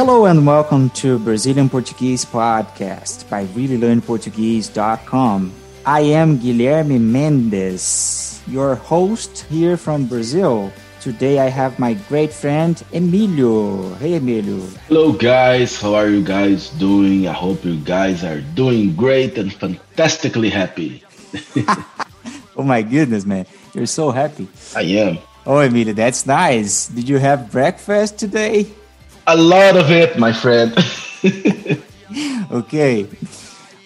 Hello and welcome to Brazilian Portuguese Podcast by ReallyLearnPortuguese.com. I am Guilherme Mendes, your host here from Brazil. Today I have my great friend Emilio. Hey Emilio. Hello guys, how are you guys doing? I hope you guys are doing great and fantastically happy. Oh my goodness, man. You're so happy. I am. Oh Emilio, that's nice. Did you have breakfast today? A lot of it, my friend. Ok.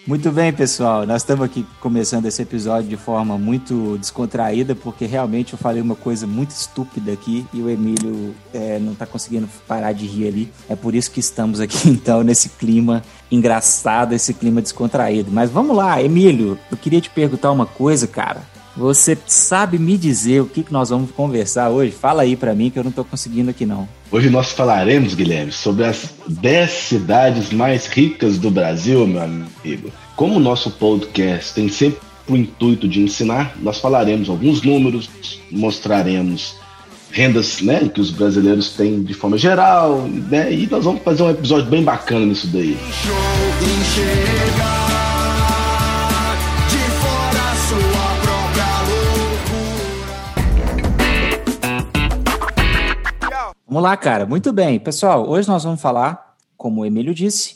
Muito bem, pessoal. Nós estamos aqui começando esse episódio de forma muito descontraída, porque realmente eu falei uma coisa muito estúpida aqui e o Emílio não está conseguindo parar de rir ali. É por isso que estamos aqui, então, nesse clima engraçado, esse clima descontraído. Mas vamos lá, Emílio. Eu queria te perguntar uma coisa, cara. Você sabe me dizer o que nós vamos conversar hoje? Fala aí pra mim que eu não tô conseguindo aqui não. Hoje nós falaremos, Guilherme, sobre as 10 cidades mais ricas do Brasil, meu amigo. Como o nosso podcast tem sempre o intuito de ensinar, nós falaremos alguns números, mostraremos rendas, né, que os brasileiros têm de forma geral, né, e nós vamos fazer um episódio bem bacana nisso daí. Vamos lá, cara. Muito bem. Pessoal, hoje nós vamos falar, como o Emílio disse,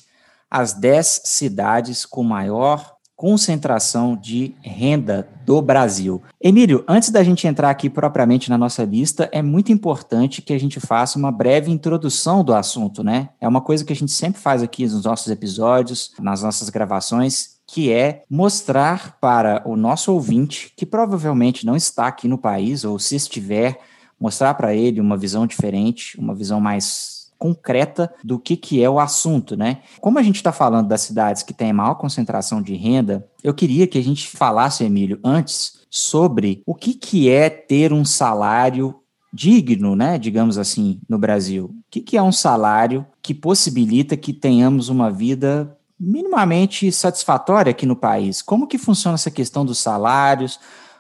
as 10 cidades com maior concentração de renda do Brasil. Emílio, antes da gente entrar aqui propriamente na nossa lista, é muito importante que a gente faça uma breve introdução do assunto, né? É uma coisa que a gente sempre faz aqui nos nossos episódios, nas nossas gravações, que é mostrar para o nosso ouvinte, que provavelmente não está aqui no país, ou se estiver, mostrar para ele uma visão diferente, uma visão mais concreta do que é o assunto, né? Como a gente está falando das cidades que têm maior concentração de renda, eu queria que a gente falasse, Emílio, antes, sobre o que é ter um salário digno, né? Digamos assim, no Brasil. O que é um salário que possibilita que tenhamos uma vida minimamente satisfatória aqui no país? Como que funciona essa questão dos salários?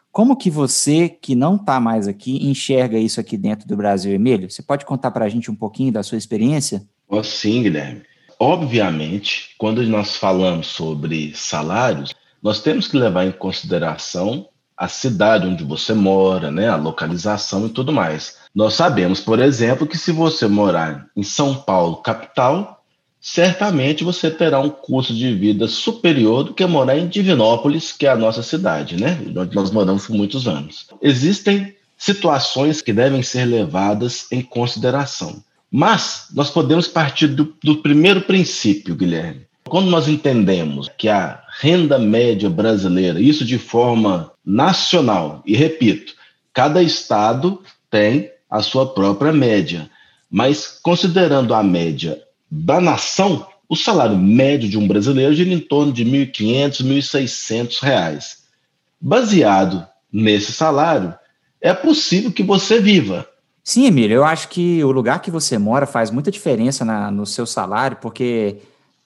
Como que você, que não está mais aqui, enxerga isso aqui dentro do Brasil, Emílio? Você pode contar para a gente um pouquinho da sua experiência? Oh, sim, Guilherme. Obviamente, quando nós falamos sobre salários, nós temos que levar em consideração a cidade onde você mora, né, a localização e tudo mais. Nós sabemos, por exemplo, que se você morar em São Paulo, capital, certamente você terá um custo de vida superior do que morar em Divinópolis, que é a nossa cidade, né? Onde nós moramos por muitos anos. Existem situações que devem ser levadas em consideração. Mas nós podemos partir do primeiro princípio, Guilherme. Quando nós entendemos que a renda média brasileira, isso de forma nacional, e repito, cada estado tem a sua própria média, mas considerando a média da nação, o salário médio de um brasileiro gira em torno de R$ 1.500, R$ 1.600. Baseado nesse salário, é possível que você viva. Sim, Emílio, eu acho que o lugar que você mora faz muita diferença no seu salário, porque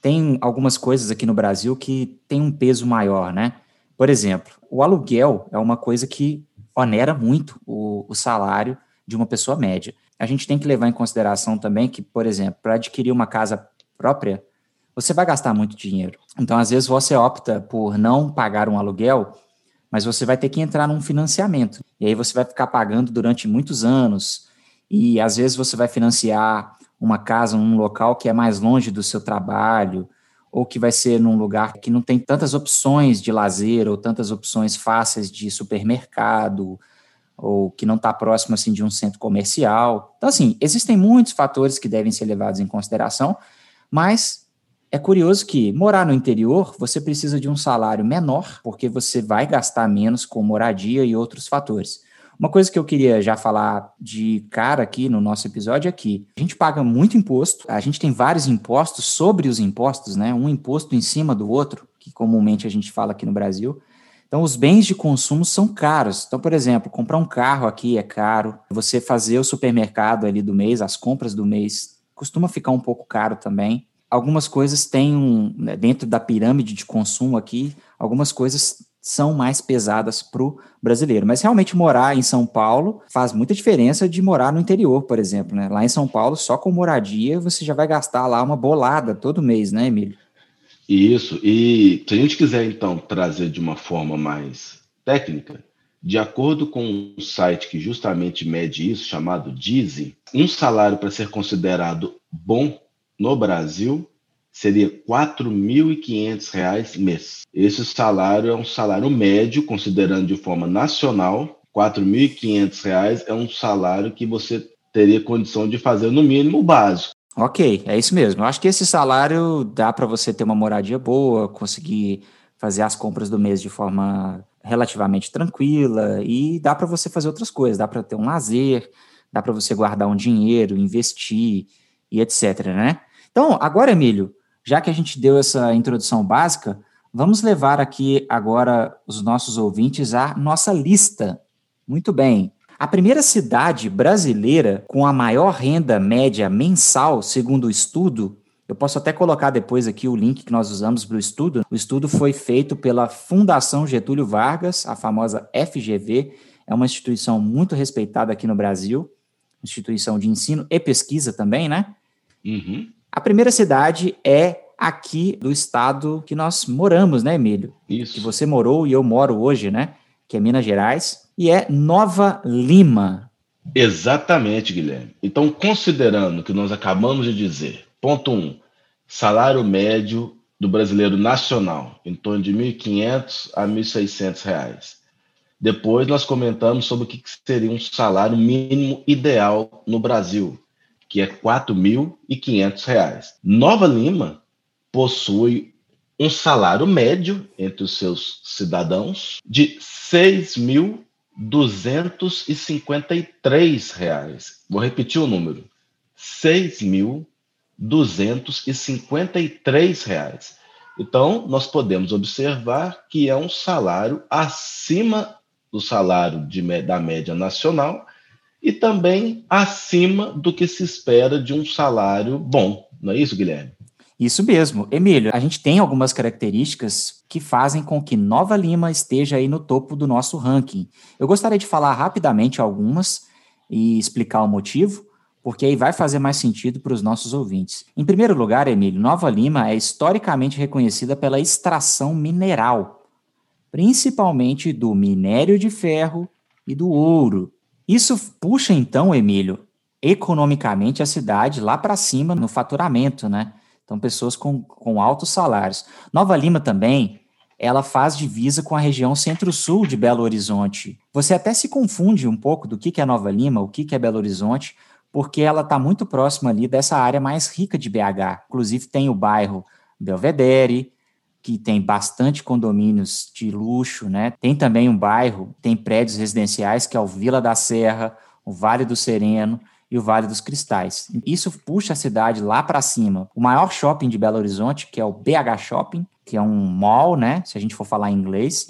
tem algumas coisas aqui no Brasil que tem um peso maior, né? Por exemplo, o aluguel é uma coisa que onera muito o salário de uma pessoa média. A gente tem que levar em consideração também que, por exemplo, para adquirir uma casa própria, você vai gastar muito dinheiro. Então, às vezes, você opta por não pagar um aluguel, mas você vai ter que entrar num financiamento. E aí você vai ficar pagando durante muitos anos. E, às vezes, você vai financiar uma casa num local que é mais longe do seu trabalho, ou que vai ser num lugar que não tem tantas opções de lazer ou tantas opções fáceis de supermercado, ou que não está próximo assim, de um centro comercial. Então, assim, existem muitos fatores que devem ser levados em consideração, mas é curioso que morar no interior, você precisa de um salário menor, porque você vai gastar menos com moradia e outros fatores. Uma coisa que eu queria já falar de cara aqui no nosso episódio é que a gente paga muito imposto, a gente tem vários impostos sobre os impostos, né? Um imposto em cima do outro, que comumente a gente fala aqui no Brasil. Então, os bens de consumo são caros. Então, por exemplo, comprar um carro aqui é caro. Você fazer o supermercado ali do mês, as compras do mês, costuma ficar um pouco caro também. Algumas coisas têm dentro da pirâmide de consumo aqui, algumas coisas são mais pesadas para o brasileiro. Mas realmente morar em São Paulo faz muita diferença de morar no interior, por exemplo, né? Lá em São Paulo, só com moradia, você já vai gastar lá uma bolada todo mês, né, Emílio? Isso. E se a gente quiser, então, trazer de uma forma mais técnica, de acordo com um site que justamente mede isso, chamado Dizzy, um salário para ser considerado bom no Brasil seria R$ 4.500 mês. Esse salário é um salário médio, considerando de forma nacional. R$ 4.500 é um salário que você teria condição de fazer, no mínimo, o básico. Ok, é isso mesmo. Eu acho que esse salário dá para você ter uma moradia boa, conseguir fazer as compras do mês de forma relativamente tranquila e dá para você fazer outras coisas. Dá para ter um lazer, dá para você guardar um dinheiro, investir e etc., né? Então, agora, Emílio, já que a gente deu essa introdução básica, vamos levar aqui agora os nossos ouvintes à nossa lista. Muito bem. A primeira cidade brasileira com a maior renda média mensal, segundo o estudo, eu posso até colocar depois aqui o link que nós usamos para o estudo. O estudo foi feito pela Fundação Getúlio Vargas, a famosa FGV, é uma instituição muito respeitada aqui no Brasil, instituição de ensino e pesquisa também, né? Uhum. A primeira cidade é aqui do estado que nós moramos, né, Emílio? Isso. Que você morou e eu moro hoje, né? Que é Minas Gerais. E é Nova Lima. Exatamente, Guilherme. Então, considerando o que nós acabamos de dizer, ponto 1, salário médio do brasileiro nacional, em torno de R$ 1.500 a R$ 1.600. Depois, nós comentamos sobre o que seria um salário mínimo ideal no Brasil, que é R$ 4.500. Nova Lima possui um salário médio entre os seus cidadãos de R$ 6.253. Vou repetir o número. R$ 6.253. Então, nós podemos observar que é um salário acima do salário da média nacional e também acima do que se espera de um salário bom. Não é isso, Guilherme? Isso mesmo. Emílio, a gente tem algumas características que fazem com que Nova Lima esteja aí no topo do nosso ranking. Eu gostaria de falar rapidamente algumas e explicar o motivo, porque aí vai fazer mais sentido para os nossos ouvintes. Em primeiro lugar, Emílio, Nova Lima é historicamente reconhecida pela extração mineral, principalmente do minério de ferro e do ouro. Isso puxa, então, Emílio, economicamente a cidade lá para cima no faturamento, né? Então, pessoas com altos salários. Nova Lima também, ela faz divisa com a região centro-sul de Belo Horizonte. Você até se confunde um pouco do que é Nova Lima, o que é Belo Horizonte, porque ela está muito próxima ali dessa área mais rica de BH. Inclusive, tem o bairro Belvedere, que tem bastante condomínios de luxo, né? Tem também um bairro, tem prédios residenciais, que é o Vila da Serra, o Vale do Sereno e o Vale dos Cristais. Isso puxa a cidade lá para cima. O maior shopping de Belo Horizonte, que é o BH Shopping, que é um mall, né? Se a gente for falar em inglês,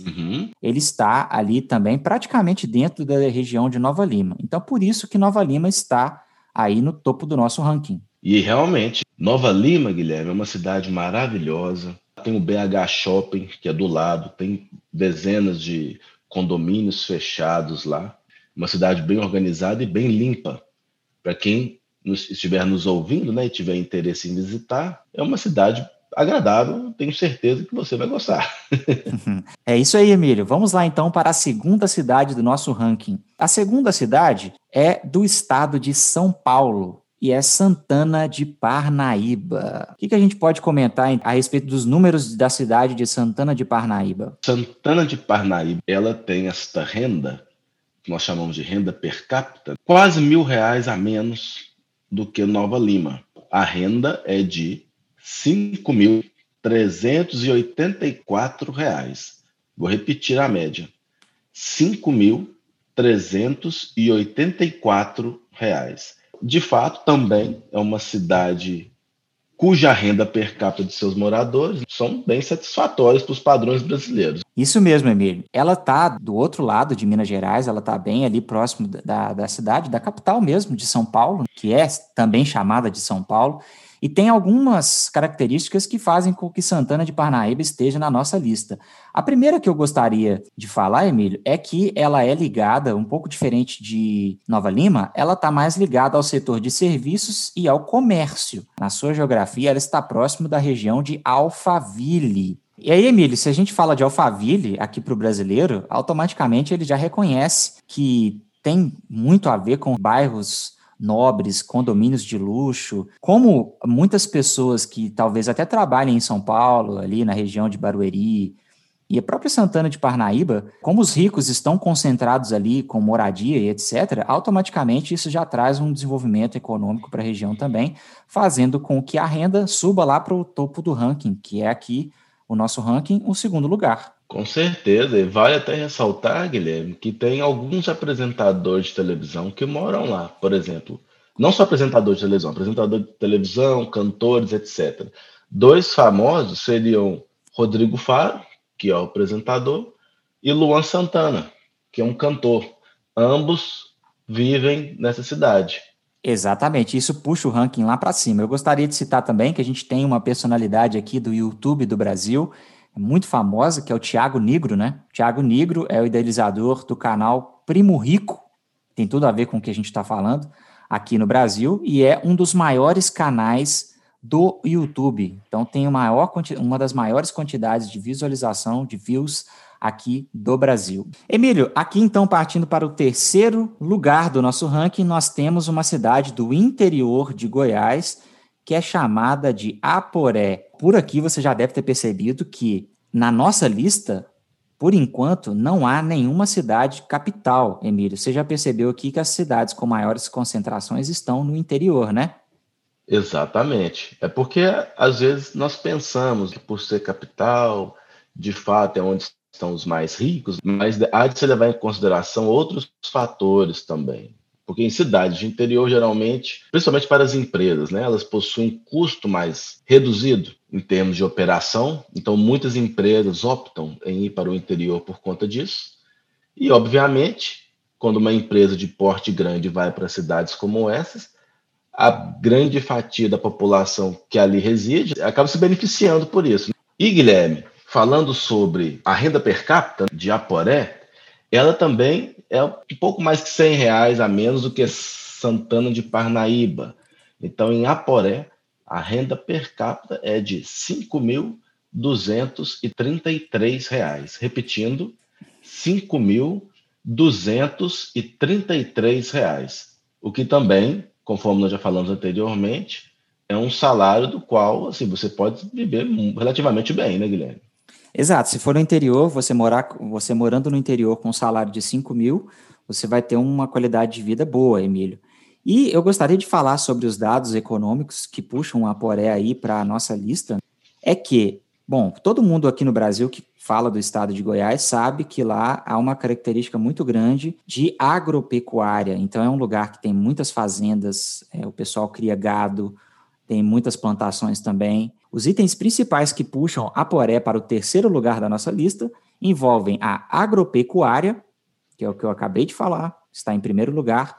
ele está ali também praticamente dentro da região de Nova Lima. Então, por isso que Nova Lima está aí no topo do nosso ranking. E realmente, Nova Lima, Guilherme, é uma cidade maravilhosa. Tem o BH Shopping, que é do lado, tem dezenas de condomínios fechados lá. Uma cidade bem organizada e bem limpa. Para quem estiver nos ouvindo, né, e tiver interesse em visitar, é uma cidade agradável, tenho certeza que você vai gostar. É isso aí, Emílio. Vamos lá, então, para a segunda cidade do nosso ranking. A segunda cidade é do estado de São Paulo. E é Santana de Parnaíba. O que a gente pode comentar a respeito dos números da cidade de Santana de Parnaíba? Santana de Parnaíba, ela tem esta renda, que nós chamamos de renda per capita, quase R$ 1.000 a menos do que Nova Lima. A renda é de R$ 5.384. Vou repetir a média. R$ 5.384. De fato, também é uma cidade cuja renda per capita de seus moradores são bem satisfatórios para os padrões brasileiros. Isso mesmo, Emílio. Ela está do outro lado de Minas Gerais, ela está bem ali próximo da cidade, da capital mesmo, de São Paulo, que é também chamada de São Paulo, e tem algumas características que fazem com que Santana de Parnaíba esteja na nossa lista. A primeira que eu gostaria de falar, Emílio, é que ela é ligada, um pouco diferente de Nova Lima, ela está mais ligada ao setor de serviços e ao comércio. Na sua geografia, ela está próximo da região de Alphaville. E aí, Emílio, se a gente fala de Alphaville aqui para o brasileiro, automaticamente ele já reconhece que tem muito a ver com bairros nobres, condomínios de luxo, como muitas pessoas que talvez até trabalhem em São Paulo, ali na região de Barueri, e a própria Santana de Parnaíba, como os ricos estão concentrados ali com moradia e etc., automaticamente isso já traz um desenvolvimento econômico para a região também, fazendo com que a renda suba lá para o topo do ranking, que é aqui o nosso ranking, o segundo lugar. Com certeza, e vale até ressaltar, Guilherme, que tem alguns apresentadores de televisão que moram lá, por exemplo. Não só apresentadores de televisão, cantores, etc. Dois famosos seriam Rodrigo Faro, que é o apresentador, e Luan Santana, que é um cantor. Ambos vivem nessa cidade. Exatamente, isso puxa o ranking lá para cima. Eu gostaria de citar também que a gente tem uma personalidade aqui do YouTube do Brasil, muito famosa, que é o Thiago Nigro, né? Thiago Nigro é o idealizador do canal Primo Rico, tem tudo a ver com o que a gente está falando aqui no Brasil, e é um dos maiores canais do YouTube. Então tem uma das maiores quantidades de visualização, de views aqui do Brasil. Emílio, aqui então partindo para o terceiro lugar do nosso ranking, nós temos uma cidade do interior de Goiás, que é chamada de Aporé. Por aqui você já deve ter percebido que na nossa lista, por enquanto, não há nenhuma cidade capital, Emílio. Você já percebeu aqui que as cidades com maiores concentrações estão no interior, né? Exatamente. É porque, às vezes, nós pensamos que por ser capital, de fato, é onde estão os mais ricos, mas há de se levar em consideração outros fatores também. Porque em cidades de interior, geralmente, principalmente para as empresas, né, elas possuem custo mais reduzido em termos de operação. Então, muitas empresas optam em ir para o interior por conta disso. E, obviamente, quando uma empresa de porte grande vai para cidades como essas, a grande fatia da população que ali reside acaba se beneficiando por isso. E, Guilherme, falando sobre a renda per capita de Aporé, ela também é um pouco mais que R$100 a menos do que Santana de Parnaíba. Então, em Aporé, a renda per capita é de R$5.233. Repetindo, R$5.233. O que também, conforme nós já falamos anteriormente, é um salário do qual assim, você pode viver relativamente bem, né, Guilherme? Exato, se for no interior, você morando no interior com um salário de 5 mil, você vai ter uma qualidade de vida boa, Emílio. E eu gostaria de falar sobre os dados econômicos que puxam a Aporé aí para a nossa lista, é que, bom, todo mundo aqui no Brasil que fala do estado de Goiás sabe que lá há uma característica muito grande de agropecuária, então é um lugar que tem muitas fazendas, o pessoal cria gado, tem muitas plantações também. Os itens principais que puxam Aporé para o terceiro lugar da nossa lista envolvem a agropecuária, que é o que eu acabei de falar, está em primeiro lugar.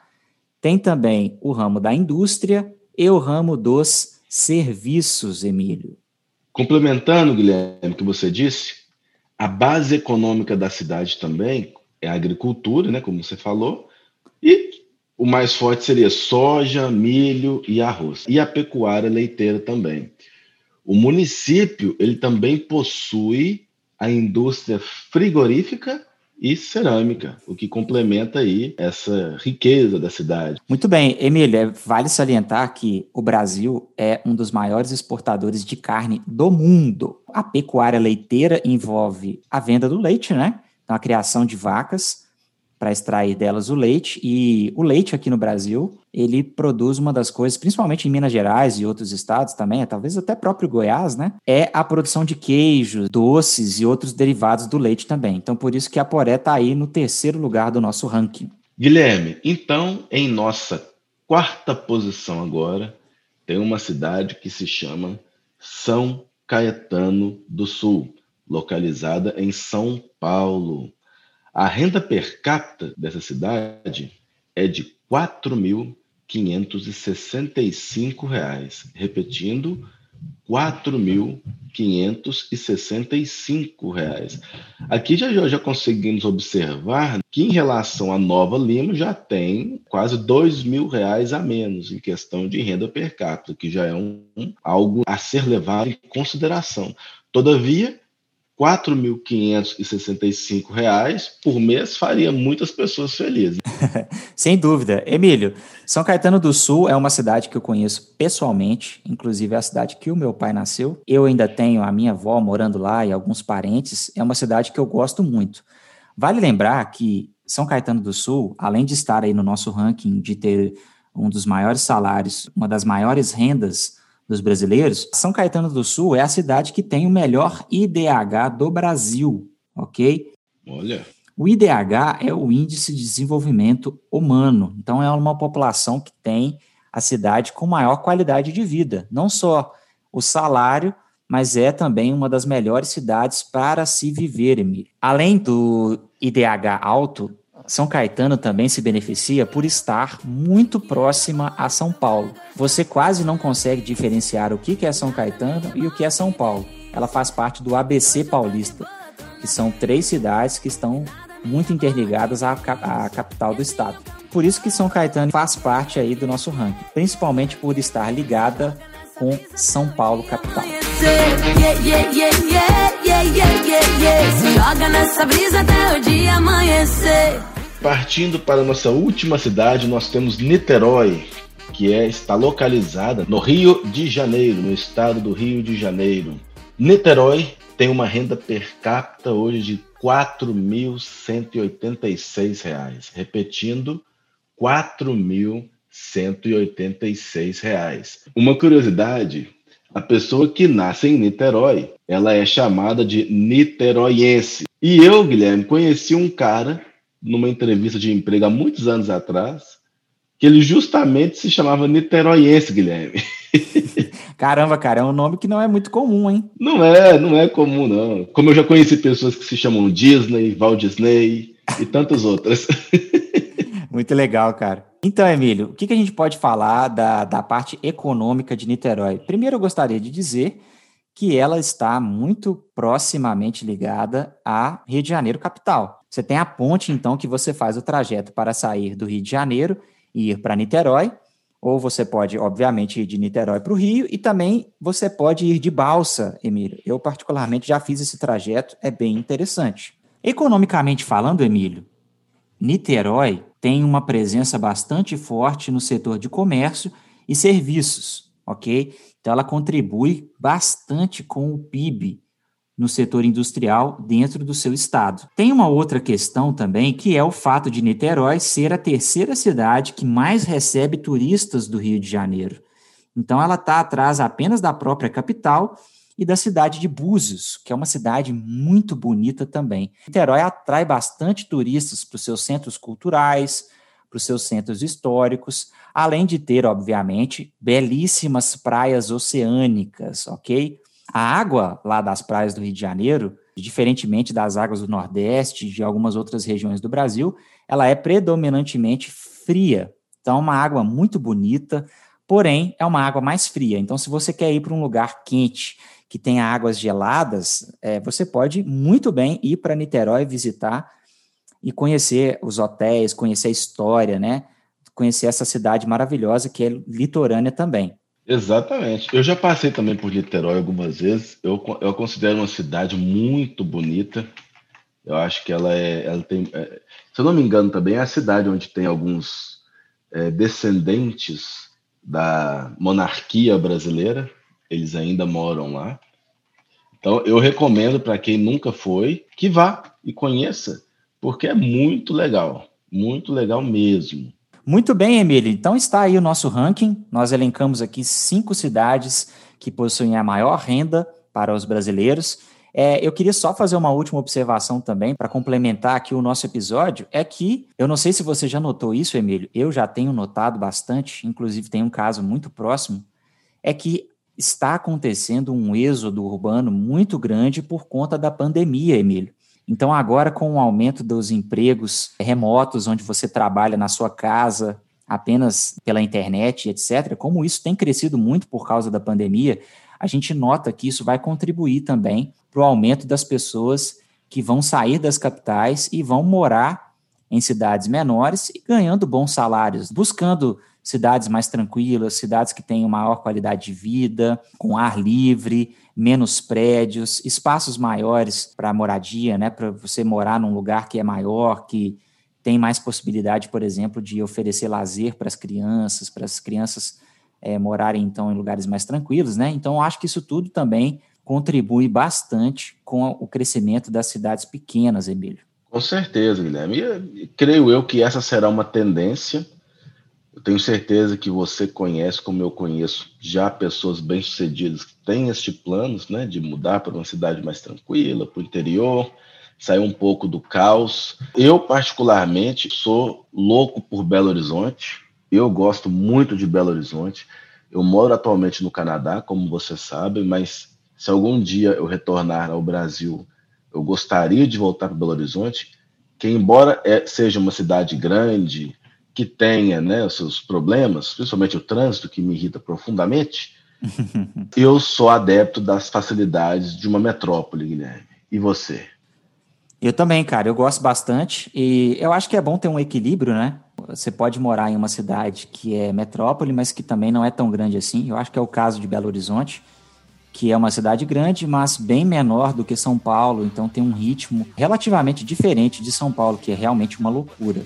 Tem também o ramo da indústria e o ramo dos serviços, Emílio. Complementando, Guilherme, o que você disse, a base econômica da cidade também é a agricultura, né, como você falou, e o mais forte seria soja, milho e arroz. E a pecuária leiteira também. O município ele também possui a indústria frigorífica e cerâmica, o que complementa aí essa riqueza da cidade. Muito bem, Emílio, vale salientar que o Brasil é um dos maiores exportadores de carne do mundo. A pecuária leiteira envolve a venda do leite, né? Então, a criação de vacas para extrair delas o leite, e o leite aqui no Brasil, ele produz uma das coisas, principalmente em Minas Gerais e outros estados também, talvez até próprio Goiás, né? É a produção de queijos, doces e outros derivados do leite também. Então, por isso que Aporé está aí no terceiro lugar do nosso ranking. Guilherme, então, em nossa quarta posição agora, tem uma cidade que se chama São Caetano do Sul, localizada em São Paulo. A renda per capita dessa cidade é de R$ 4.565, repetindo, R$ 4.565. Aqui já conseguimos observar que, em relação a Nova Lima, já tem quase R$ 2.000 a menos em questão de renda per capita, que já é algo a ser levado em consideração. Todavia, R$ 4.565 por mês faria muitas pessoas felizes. Sem dúvida. Emílio, São Caetano do Sul é uma cidade que eu conheço pessoalmente, inclusive é a cidade que o meu pai nasceu. Eu ainda tenho a minha avó morando lá e alguns parentes. É uma cidade que eu gosto muito. Vale lembrar que São Caetano do Sul, além de estar aí no nosso ranking de ter um dos maiores salários, uma das maiores rendas dos brasileiros, São Caetano do Sul é a cidade que tem o melhor IDH do Brasil, ok? Olha. O IDH é o Índice de Desenvolvimento Humano, então é uma população que tem a cidade com maior qualidade de vida, não só o salário, mas é também uma das melhores cidades para se viver, Emílio. Além do IDH alto, São Caetano também se beneficia por estar muito próxima a São Paulo. Você quase não consegue diferenciar o que é São Caetano e o que é São Paulo. Ela faz parte do ABC Paulista, que são 3 cidades que estão muito interligadas à capital do estado. Por isso que São Caetano faz parte aí do nosso ranking, principalmente por estar ligada com São Paulo, capital. Joga nessa brisa até o dia amanhecer. Partindo para a nossa última cidade, nós temos Niterói, que está localizada no Rio de Janeiro, no estado do Rio de Janeiro. Niterói tem uma renda per capita hoje de R$ 4.186, repetindo, R$ 4.186. Uma curiosidade, a pessoa que nasce em Niterói, ela é chamada de niteroiense. E eu, Guilherme, conheci um cara numa entrevista de emprego há muitos anos atrás, que ele justamente se chamava niteroiense, Guilherme. Caramba, cara, é um nome que não é muito comum, hein? Não é comum, não. Como eu já conheci pessoas que se chamam Disney, Walt Disney e tantas outras. Muito legal, cara. Então, Emílio, o que a gente pode falar da parte econômica de Niterói? Primeiro, eu gostaria de dizer que ela está muito proximamente ligada a Rio de Janeiro capital. Você tem a ponte, então, que você faz o trajeto para sair do Rio de Janeiro e ir para Niterói, ou você pode, obviamente, ir de Niterói para o Rio, e também você pode ir de balsa, Emílio. Eu, particularmente, já fiz esse trajeto, é bem interessante. Economicamente falando, Emílio, Niterói tem uma presença bastante forte no setor de comércio e serviços, ok? Então, ela contribui bastante com o PIB no setor industrial dentro do seu estado. Tem uma outra questão também, que é o fato de Niterói ser a 3ª cidade que mais recebe turistas do Rio de Janeiro. Então, ela está atrás apenas da própria capital e da cidade de Búzios, que é uma cidade muito bonita também. Niterói atrai bastante turistas para os seus centros culturais, para os seus centros históricos, além de ter, obviamente, belíssimas praias oceânicas, ok? A água lá das praias do Rio de Janeiro, diferentemente das águas do Nordeste e de algumas outras regiões do Brasil, ela é predominantemente fria. Então, é uma água muito bonita, porém, é uma água mais fria. Então, se você quer ir para um lugar quente, que tenha águas geladas, você pode muito bem ir para Niterói visitar e conhecer os hotéis, conhecer a história, né? Conhecer essa cidade maravilhosa que é litorânea também. Exatamente. Eu já passei também por Niterói algumas vezes. Eu considero uma cidade muito bonita. Eu acho que ela tem, se eu não me engano também, é a cidade onde tem alguns descendentes da monarquia brasileira. Eles ainda moram lá. Então, eu recomendo para quem nunca foi que vá e conheça, porque é muito legal mesmo. Muito bem, Emílio. Então, está aí o nosso ranking. Nós elencamos aqui 5 cidades que possuem a maior renda para os brasileiros. Eu queria só fazer uma última observação também, para complementar aqui o nosso episódio, é que, eu não sei se você já notou isso, Emílio, eu já tenho notado bastante, inclusive tem um caso muito próximo, é que está acontecendo um êxodo urbano muito grande por conta da pandemia, Emílio. Então, agora, com o aumento dos empregos remotos, onde você trabalha na sua casa, apenas pela internet, etc., como isso tem crescido muito por causa da pandemia, a gente nota que isso vai contribuir também para o aumento das pessoas que vão sair das capitais e vão morar em cidades menores e ganhando bons salários, buscando cidades mais tranquilas, cidades que tenham maior qualidade de vida, com ar livre, menos prédios, espaços maiores para moradia, né? Para você morar num lugar que é maior, que tem mais possibilidade, por exemplo, de oferecer lazer para as crianças morarem, então, em lugares mais tranquilos, né? Então, acho que isso tudo também contribui bastante com o crescimento das cidades pequenas, Emílio. Com certeza, Guilherme. E creio eu que essa será uma tendência. Eu tenho certeza que você conhece, como eu conheço, já pessoas bem-sucedidas que têm este plano, né, de mudar para uma cidade mais tranquila, para o interior, sair um pouco do caos. Eu, particularmente, sou louco por Belo Horizonte. Eu gosto muito de Belo Horizonte. Eu moro atualmente no Canadá, como você sabe, mas se algum dia eu retornar ao Brasil, eu gostaria de voltar para Belo Horizonte, que embora seja uma cidade grande, que tenha, né, os seus problemas, principalmente o trânsito, que me irrita profundamente, eu sou adepto das facilidades de uma metrópole, Guilherme. E você? Eu também, cara. Eu gosto bastante e eu acho que é bom ter um equilíbrio, né? Você pode morar em uma cidade que é metrópole, mas que também não é tão grande assim. Eu acho que é o caso de Belo Horizonte, que é uma cidade grande, mas bem menor do que São Paulo, então tem um ritmo relativamente diferente de São Paulo, que é realmente uma loucura.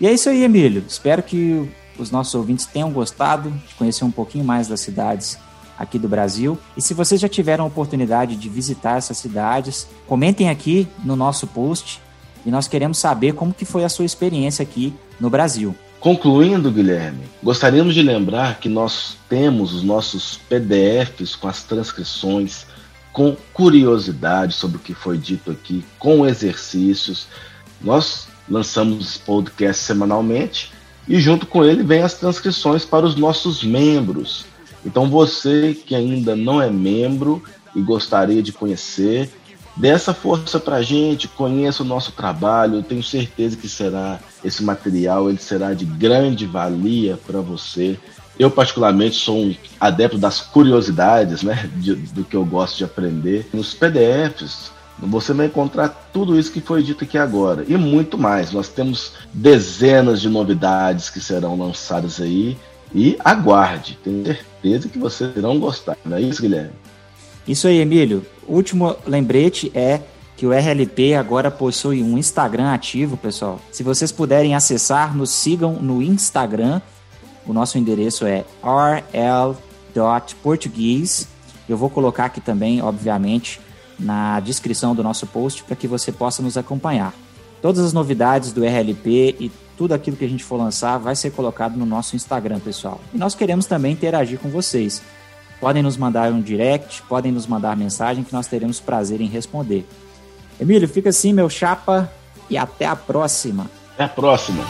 E é isso aí, Emílio. Espero que os nossos ouvintes tenham gostado de conhecer um pouquinho mais das cidades aqui do Brasil. E se vocês já tiveram a oportunidade de visitar essas cidades, comentem aqui no nosso post e nós queremos saber como que foi a sua experiência aqui no Brasil. Concluindo, Guilherme, gostaríamos de lembrar que nós temos os nossos PDFs com as transcrições, com curiosidade sobre o que foi dito aqui, com exercícios. Nós lançamos esse podcast semanalmente e junto com ele vem as transcrições para os nossos membros. Então você que ainda não é membro e gostaria de conhecer, dê essa força para a gente, conheça o nosso trabalho. Eu tenho certeza que esse material ele será de grande valia para você. Eu particularmente sou um adepto das curiosidades, né, do que eu gosto de aprender. Nos PDFs você vai encontrar tudo isso que foi dito aqui agora e muito mais. Nós temos dezenas de novidades que serão lançadas aí e aguarde. Tenho certeza que vocês irão gostar. Não é isso, Guilherme? Isso aí, Emílio. O último lembrete é que o RLP agora possui um Instagram ativo, pessoal. Se vocês puderem acessar, nos sigam no Instagram. O nosso endereço é rl.portuguese. Eu vou colocar aqui também, obviamente, na descrição do nosso post para que você possa nos acompanhar. Todas as novidades do RLP e tudo aquilo que a gente for lançar vai ser colocado no nosso Instagram, pessoal. E nós queremos também interagir com vocês. Podem nos mandar um direct, podem nos mandar mensagem que nós teremos prazer em responder. Emílio, fica assim, meu chapa, e até a próxima. Até a próxima.